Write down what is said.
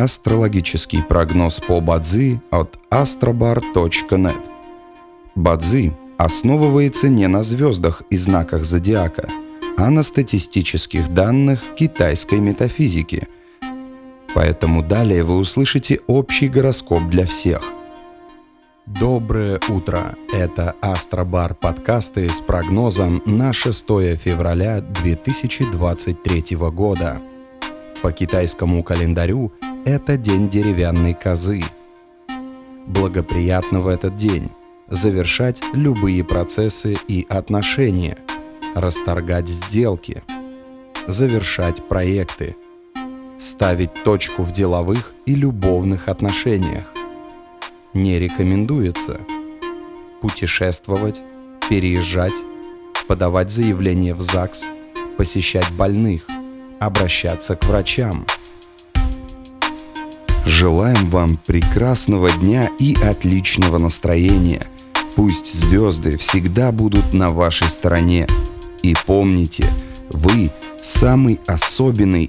Астрологический прогноз по Ба Цзы от astrobar.net. Ба Цзы основывается не на звездах и знаках зодиака, а на статистических данных китайской метафизики. Поэтому далее вы услышите общий гороскоп для всех. Доброе утро! Это Астробар подкасты с прогнозом на 6 февраля 2023 года. По китайскому календарю это день деревянной козы. Благоприятно в этот день завершать любые процессы и отношения, расторгать сделки, завершать проекты, ставить точку в деловых и любовных отношениях. Не рекомендуется путешествовать, переезжать, подавать заявление в ЗАГС, посещать больных, обращаться к врачам. Желаем вам прекрасного дня и отличного настроения. Пусть звезды всегда будут на вашей стороне. И помните, вы самый особенный